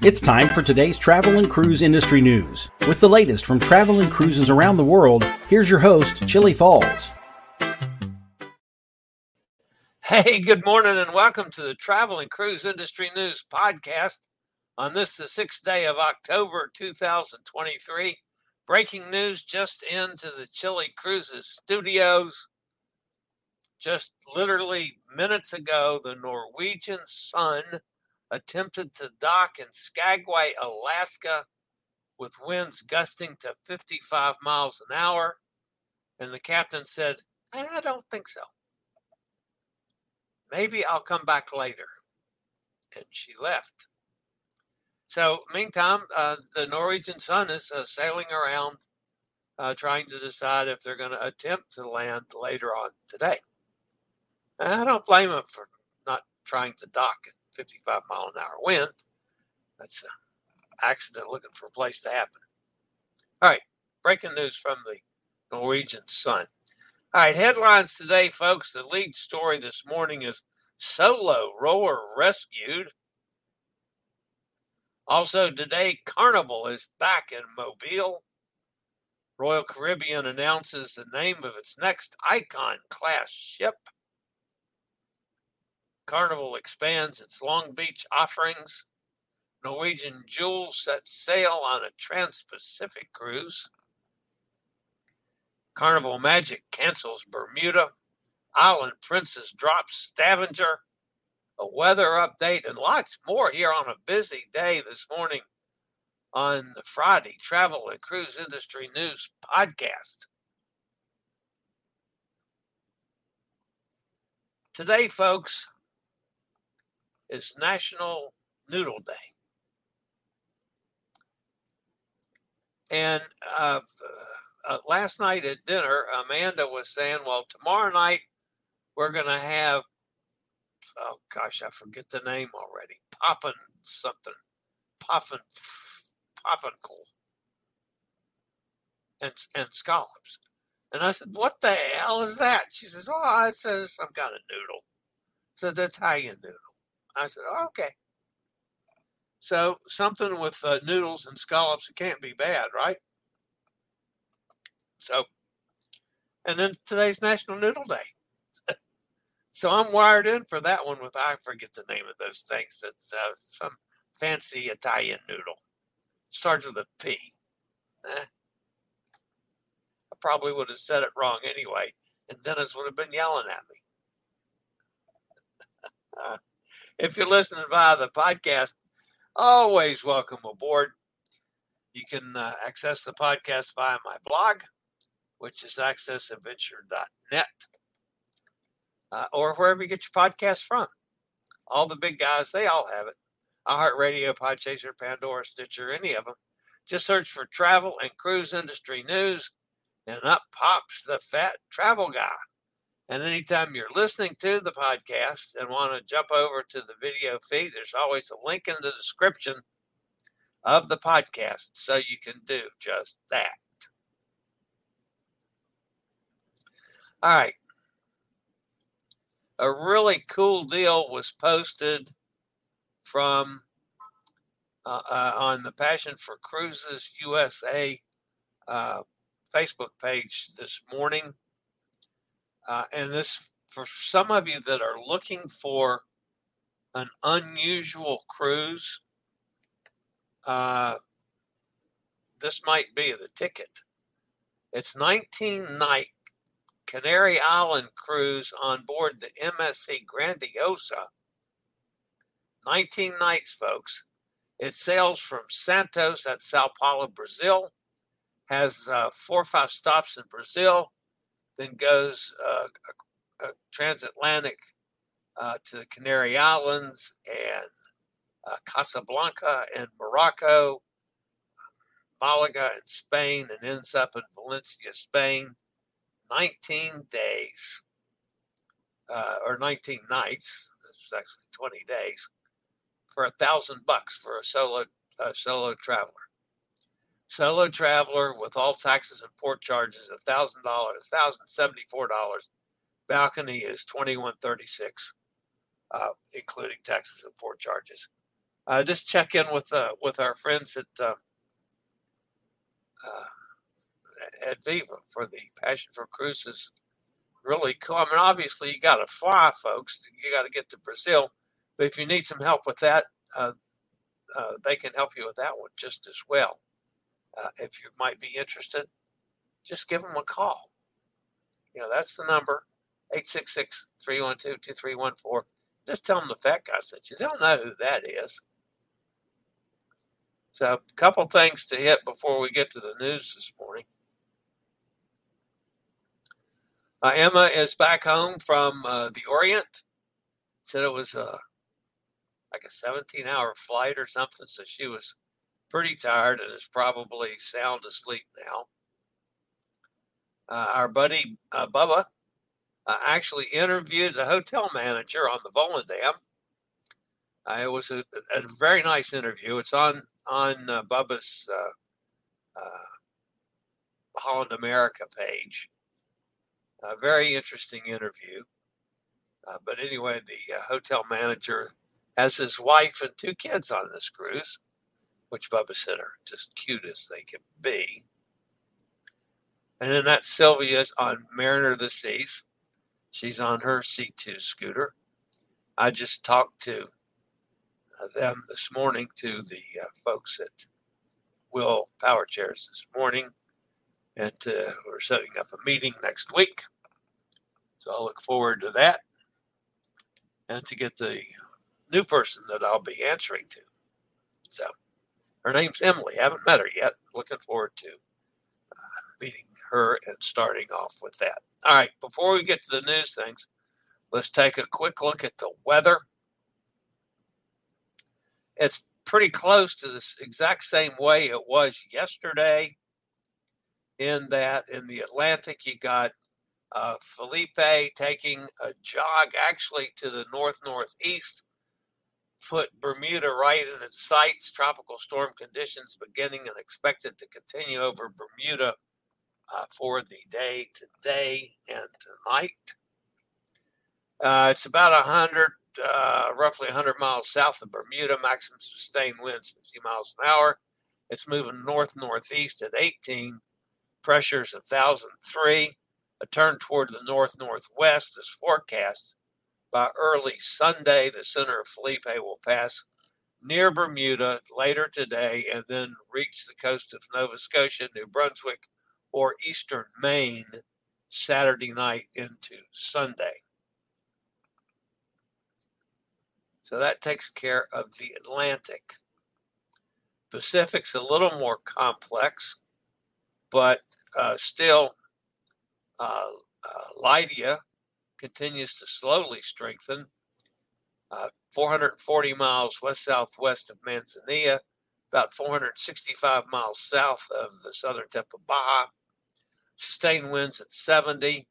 It's time for today's travel and cruise industry news. With the latest from travel and cruises around the world, here's your host, Chili Falls. Hey, good morning and welcome to the Travel and Cruise Industry News podcast. On this, the 6th day of October, 2023, breaking news just into the Chili Cruises studios. Just literally minutes ago, the Norwegian Sun attempted to dock in Skagway, Alaska, with winds gusting to 55 miles an hour. And the captain said, I don't think so. Maybe I'll come back later. And she left. So, meantime, the Norwegian Sun is sailing around trying to decide if they're going to attempt to land later on today. And I don't blame them for not trying to dock it. 55 mile an hour wind. That's an accident looking for a place to happen. All right, breaking news from the Norwegian Sun. All right, headlines today, folks. The lead story this morning is solo rower rescued. Also today, Carnival is back in Mobile. Royal Caribbean announces the name of its next Icon-class ship. Carnival expands its Long Beach offerings. Norwegian Jewel sets sail on a trans-Pacific cruise. Carnival Magic cancels Bermuda. Island Princess drops Stavanger. A weather update and lots more here on a busy day this morning on the Friday Travel and Cruise Industry News podcast. Today, folks, is National Noodle Day. And last night at dinner, Amanda was saying, well, tomorrow night we're going to have, oh gosh, I forget the name already, popsicle and scallops. And I said, what the hell is that? She says, oh, I said, it's some kind of noodle. So the Italian noodle. I said, oh, okay. So something with noodles and scallops, it can't be bad, right? So, and then today's National Noodle Day. So I'm wired in for that one with, I forget the name of those things. That's some fancy Italian noodle. Starts with a P. I probably would have said it wrong anyway, and Dennis would have been yelling at me. If you're listening via the podcast, always welcome aboard. You can access the podcast via my blog, which is accessadventure.net, or wherever you get your podcast from. All the big guys, they all have it. iHeartRadio, Podchaser, Pandora, Stitcher, any of them. Just search for Travel and Cruise Industry News, and up pops the fat travel guy. And anytime you're listening to the podcast and want to jump over to the video feed, there's always a link in the description of the podcast, so you can do just that. All right. A really cool deal was posted from on the Passion for Cruises USA Facebook page this morning. And this, for some of you that are looking for an unusual cruise, this might be the ticket. It's 19-night Canary Island cruise on board the MSC Grandiosa. 19 nights, folks. It sails from Santos at Sao Paulo, Brazil, has 4 or 5 stops in Brazil, then goes transatlantic to the Canary Islands and Casablanca and Morocco, Malaga in Spain, and ends up in Valencia, Spain. 19 days, or 19 nights, it's actually 20 days, for $1,000 for a solo traveler. Solo traveler with all taxes and port charges, $1,000, $1,074. Balcony is $2,136, including taxes and port charges. Just check in with our friends at Viva for the Passion for Cruises. Really cool. I mean, obviously you got to fly, folks. You got to get to Brazil. But if you need some help with that, they can help you with that one just as well. If you might be interested, just give them a call. You know, that's the number, 866-312-2314. Just tell them the fat guy sent you. They'll know who that is. So a couple things to hit before we get to the news this morning. Emma is back home from the Orient. Said it was like a 17-hour flight or something, so she was pretty tired and is probably sound asleep now. Our buddy Bubba actually interviewed the hotel manager on the Volendam. It was a very nice interview. It's on Bubba's Holland America page. A very interesting interview. But anyway, the hotel manager has his wife and 2 kids on this cruise, which Bubba said are just cute as they can be. And then that's Sylvia's on Mariner of the Seas. She's on her C2 scooter. I just talked to them this morning, to the folks at Will Power Chairs this morning. And we're setting up a meeting next week. So I look forward to that and to get the new person that I'll be answering to. So her name's Emily. Haven't met her yet. Looking forward to meeting her and starting off with that. All right, before we get to the news things, let's take a quick look at the weather. It's pretty close to the exact same way it was yesterday, in that in the Atlantic you got Felipe taking a jog actually to the northeast, put Bermuda right in its sights, tropical storm conditions beginning and expected to continue over Bermuda for the day today and tonight. It's about 100. Roughly 100 miles south of Bermuda, maximum sustained winds 50 miles an hour. It's moving north-northeast at 18. Pressure's 1,003. A turn toward the north-northwest is forecast by early Sunday. The center of Felipe will pass near Bermuda later today and then reach the coast of Nova Scotia, New Brunswick, or eastern Maine Saturday night into Sunday. So that takes care of the Atlantic. Pacific's a little more complex, but still Lydia continues to slowly strengthen. 440 miles west-southwest of Manzanilla, about 465 miles south of the southern tip of Baja. Sustained winds at 70,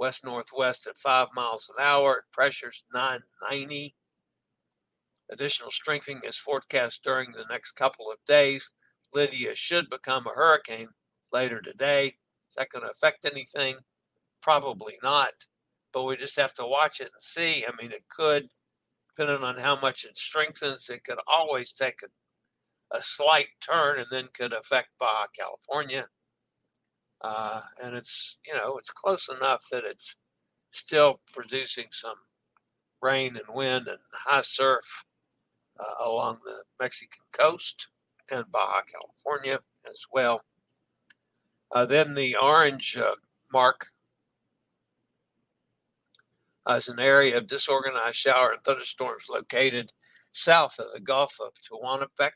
west-northwest at 5 miles an hour. Pressure's 990. Additional strengthening is forecast during the next couple of days. Lydia should become a hurricane later today. Is that going to affect anything? Probably not, but we just have to watch it and see. I mean, it could, depending on how much it strengthens, it could always take a slight turn and then could affect Baja California. And it's, you know, it's close enough that it's still producing some rain and wind and high surf along the Mexican coast and Baja California as well. Then the orange mark is an area of disorganized shower and thunderstorms located south of the Gulf of Tehuantepec.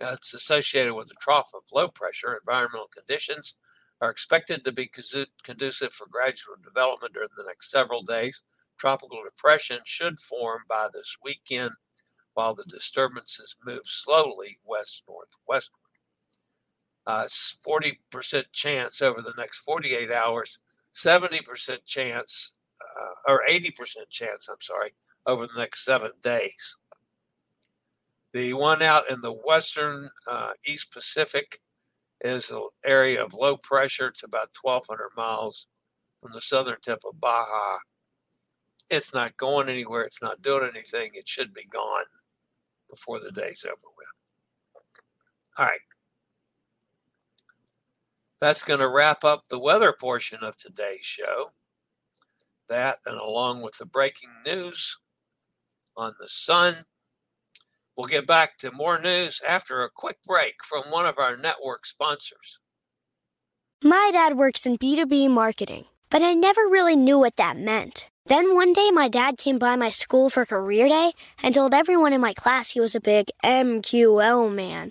It's associated with a trough of low pressure. Environmental conditions are expected to be conducive for gradual development during the next several days. Tropical depression should form by this weekend while the disturbances move slowly west-northwestward. 40% chance over the next 48 hours, 70% chance, or 80% chance, over the next 7 days. The one out in the western East Pacific is an area of low pressure. It's about 1,200 miles from the southern tip of Baja. It's not going anywhere. It's not doing anything. It should be gone before the day's over with. All right. That's going to wrap up the weather portion of today's show. That, and along with the breaking news on the sun. We'll get back to more news after a quick break from one of our network sponsors. My dad works in B2B marketing, but I never really knew what that meant. Then one day, my dad came by my school for career day and told everyone in my class he was a big MQL man.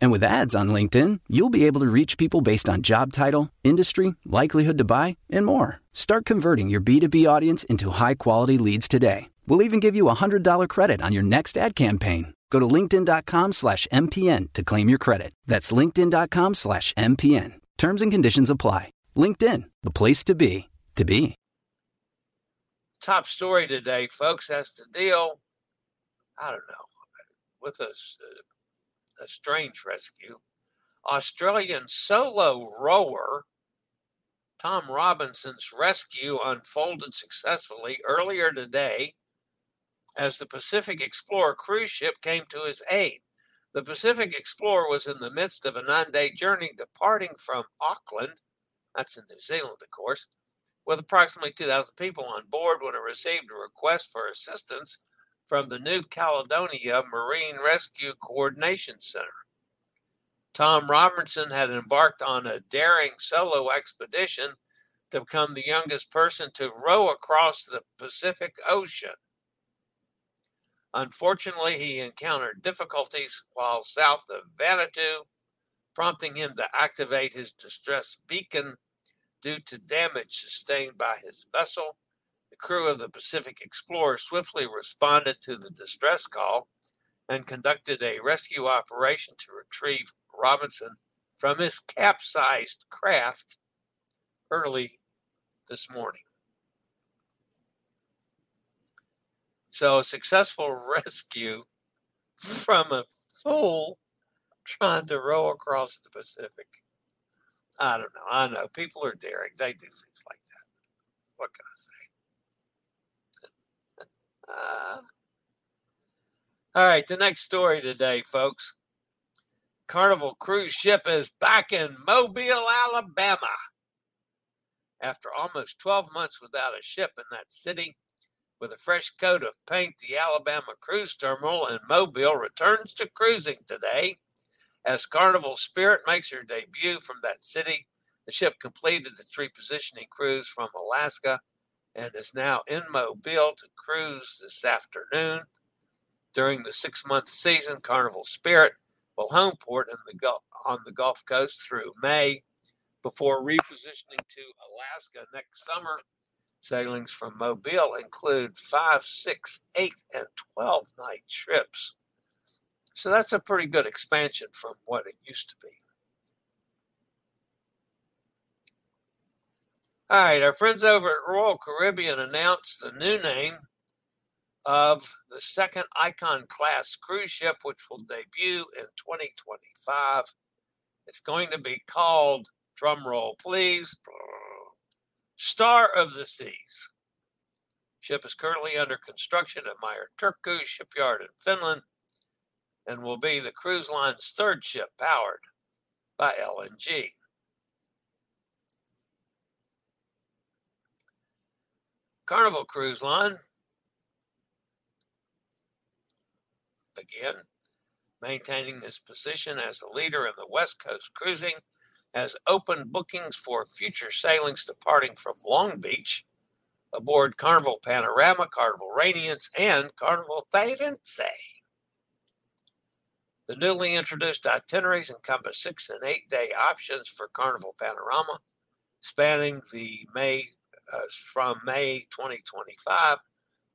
And with ads on LinkedIn, you'll be able to reach people based on job title, industry, likelihood to buy, and more. Start converting your B2B audience into high-quality leads today. We'll even give you a $100 credit on your next ad campaign. Go to linkedin.com/MPN to claim your credit. That's linkedin.com/MPN. Terms and conditions apply. LinkedIn, the place to be, to be. Top story today, folks, has to deal, with a strange rescue. Australian solo rower Tom Robinson's rescue unfolded successfully earlier today as the Pacific Explorer cruise ship came to his aid. The Pacific Explorer was in the midst of a 9-day journey departing from Auckland, that's in New Zealand, of course, with approximately 2,000 people on board when it received a request for assistance from the New Caledonia Marine Rescue Coordination Center. Tom Robertson had embarked on a daring solo expedition to become the youngest person to row across the Pacific Ocean. Unfortunately, he encountered difficulties while south of Vanuatu, prompting him to activate his distress beacon due to damage sustained by his vessel. The crew of the Pacific Explorer swiftly responded to the distress call and conducted a rescue operation to retrieve Robinson from his capsized craft early this morning. So a successful rescue from a fool trying to row across the Pacific. I know. People are daring. They do things like that. What can I say? All right. The next story today, folks. Carnival cruise ship is back in Mobile, Alabama. After almost 12 months without a ship in that city, with a fresh coat of paint, the Alabama Cruise Terminal in Mobile returns to cruising today as Carnival Spirit makes her debut from that city. The ship completed its repositioning cruise from Alaska and is now in Mobile to cruise this afternoon. During the 6-month season, Carnival Spirit will home port on the Gulf Coast through May before repositioning to Alaska next summer. Sailings from Mobile include 5-, 6-, 8-, and 12-night trips. So that's a pretty good expansion from what it used to be. All right, our friends over at Royal Caribbean announced the new name of the second Icon-class cruise ship, which will debut in 2025. It's going to be called, drumroll please, Star of the Seas. Ship is currently under construction at Turku shipyard in Finland and will be the cruise line's third ship powered by LNG. Carnival Cruise Line, again, maintaining its position as a leader in the West Coast cruising, has opened bookings for future sailings departing from Long Beach aboard Carnival Panorama, Carnival Radiance, and Carnival Valencia. The newly introduced itineraries encompass 6- and 8-day options for Carnival Panorama, spanning from May 2025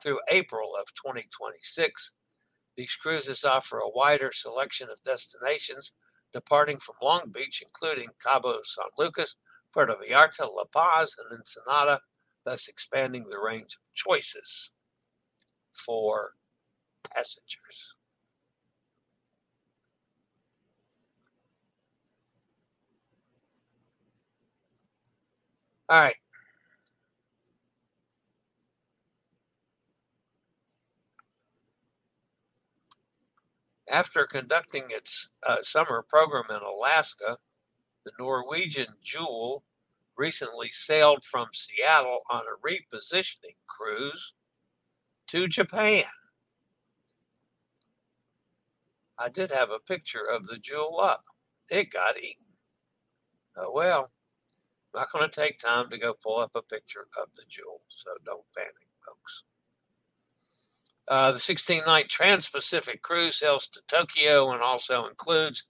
through April of 2026. These cruises offer a wider selection of destinations departing from Long Beach, including Cabo San Lucas, Puerto Vallarta, La Paz, and Ensenada, thus expanding the range of choices for passengers. All right. After conducting its summer program in Alaska, the Norwegian Jewel recently sailed from Seattle on a repositioning cruise to Japan. I did have a picture of the Jewel up. It got eaten. Oh, well, I'm not going to take time to go pull up a picture of the Jewel, so don't panic, folks. The 16-night Trans-Pacific cruise sails to Tokyo and also includes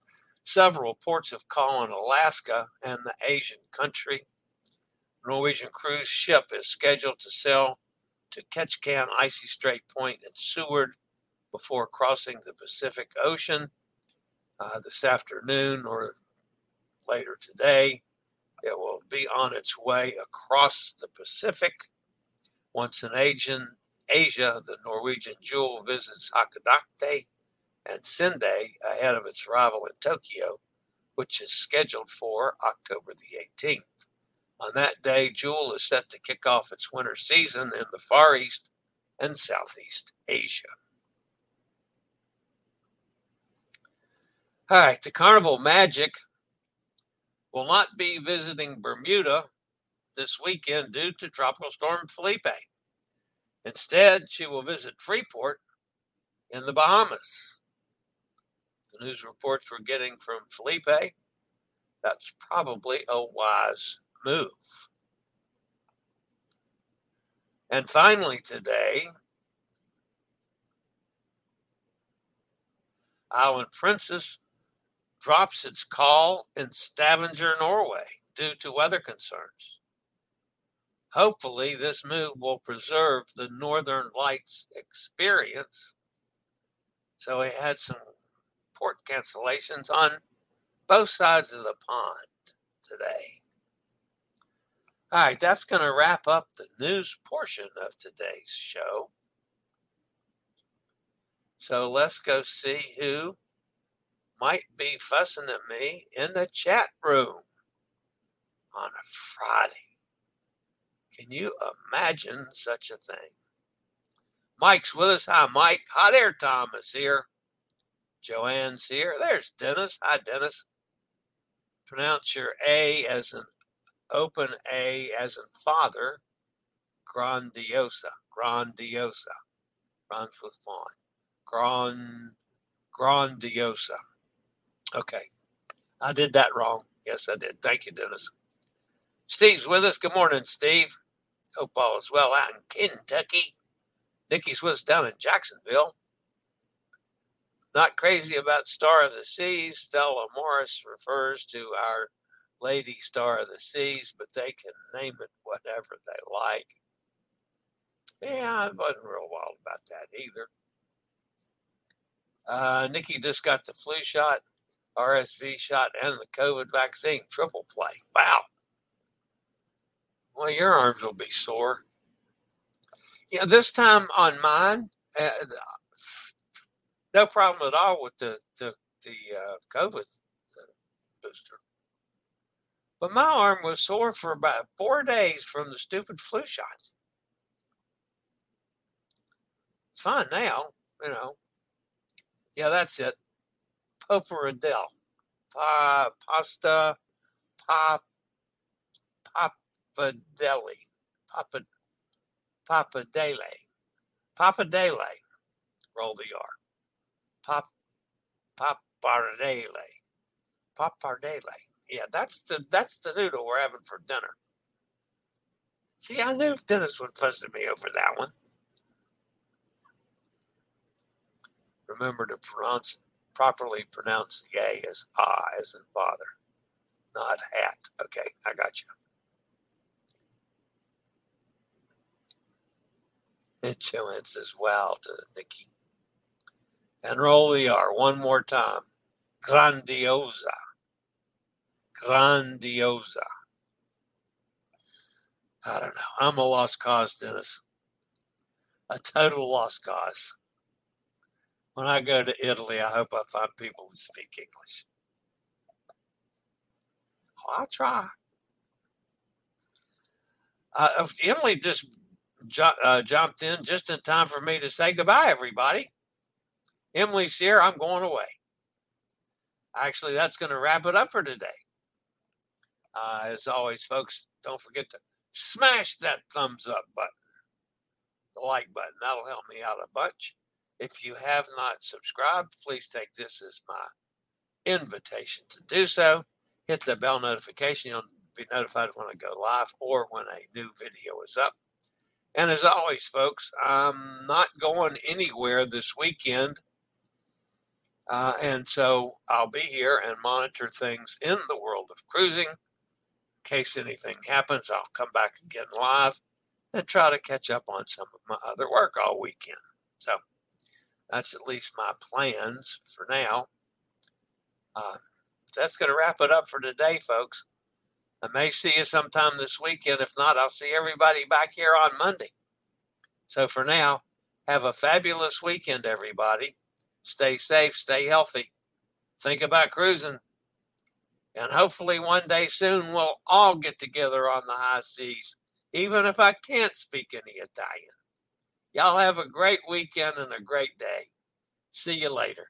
several ports of call in Alaska and the Asian country. The Norwegian cruise ship is scheduled to sail to Ketchikan, Icy Strait Point, and Seward before crossing the Pacific Ocean this afternoon or later today. It will be on its way across the Pacific. Once in Asia, the Norwegian Jewel visits Hakodate and Sendai ahead of its arrival in Tokyo, which is scheduled for October the 18th. On that day, Jewel is set to kick off its winter season in the Far East and Southeast Asia. All right, the Carnival Magic will not be visiting Bermuda this weekend due to Tropical Storm Felipe. Instead, she will visit Freeport in the Bahamas. The news reports we're getting from Felipe, that's probably a wise move. And finally today, Island Princess drops its call in Stavanger, Norway, due to weather concerns. Hopefully, this move will preserve the Northern Lights experience. So we had some port cancellations on both sides of the pond today. All right, that's going to wrap up the news portion of today's show. So let's go see who might be fussing at me in the chat room on a Friday. Can you imagine such a thing? Mike's with us. Hi, Mike. Hi there, Tom is here. Joanne's here. There's Dennis. Hi, Dennis. Pronounce your A as an open A as in father. Grandiosa. Grandiosa. Rhymes with fawn. Grandiosa. Okay. I did that wrong. Yes, I did. Thank you, Dennis. Steve's with us. Good morning, Steve. Hope all is well out in Kentucky. Nikki's with us down in Jacksonville. not crazy about Star of the Seas. Stella Morris refers to Our Lady Star of the Seas, but they can name it whatever they like. Yeah, I wasn't real wild about that either. Nikki just got the flu shot, RSV shot, and the COVID vaccine. Triple play. Wow. Well, your arms will be sore. Yeah, this time on mine, no problem at all with the COVID booster. But my arm was sore for about 4 days from the stupid flu shot. It's fine now, you know. Yeah, that's it. Poperadel. Pasta. Papadeli. Papadele. Roll the R. Pappardelle. Yeah, that's the noodle we're having for dinner. See, I knew Dennis would fuss at me over that one. Remember to properly pronounce the A as ah, as in father, not hat. Okay, I got you. And Joanne says, wow, to Nikki. And roll the R one more time. Grandiosa. I don't know. I'm a lost cause, Dennis. A total lost cause. When I go to Italy, I hope I find people who speak English. Oh, I'll try. Emily just jumped in just in time for me to say goodbye, everybody. Emily's here. I'm going away. Actually, that's going to wrap it up for today. As always, folks, don't forget to smash that thumbs up button, the like button. That'll help me out a bunch. If you have not subscribed, please take this as my invitation to do so. Hit the bell notification. You'll be notified when I go live or when a new video is up. And as always, folks, I'm not going anywhere this weekend. And so I'll be here and monitor things in the world of cruising. In case anything happens, I'll come back again live and try to catch up on some of my other work all weekend. So that's at least my plans for now. That's going to wrap it up for today, folks. I may see you sometime this weekend. If not, I'll see everybody back here on Monday. So for now, have a fabulous weekend, everybody. Stay safe, stay healthy. Think about cruising. And hopefully one day soon we'll all get together on the high seas, even if I can't speak any Italian. Y'all have a great weekend and a great day. See you later.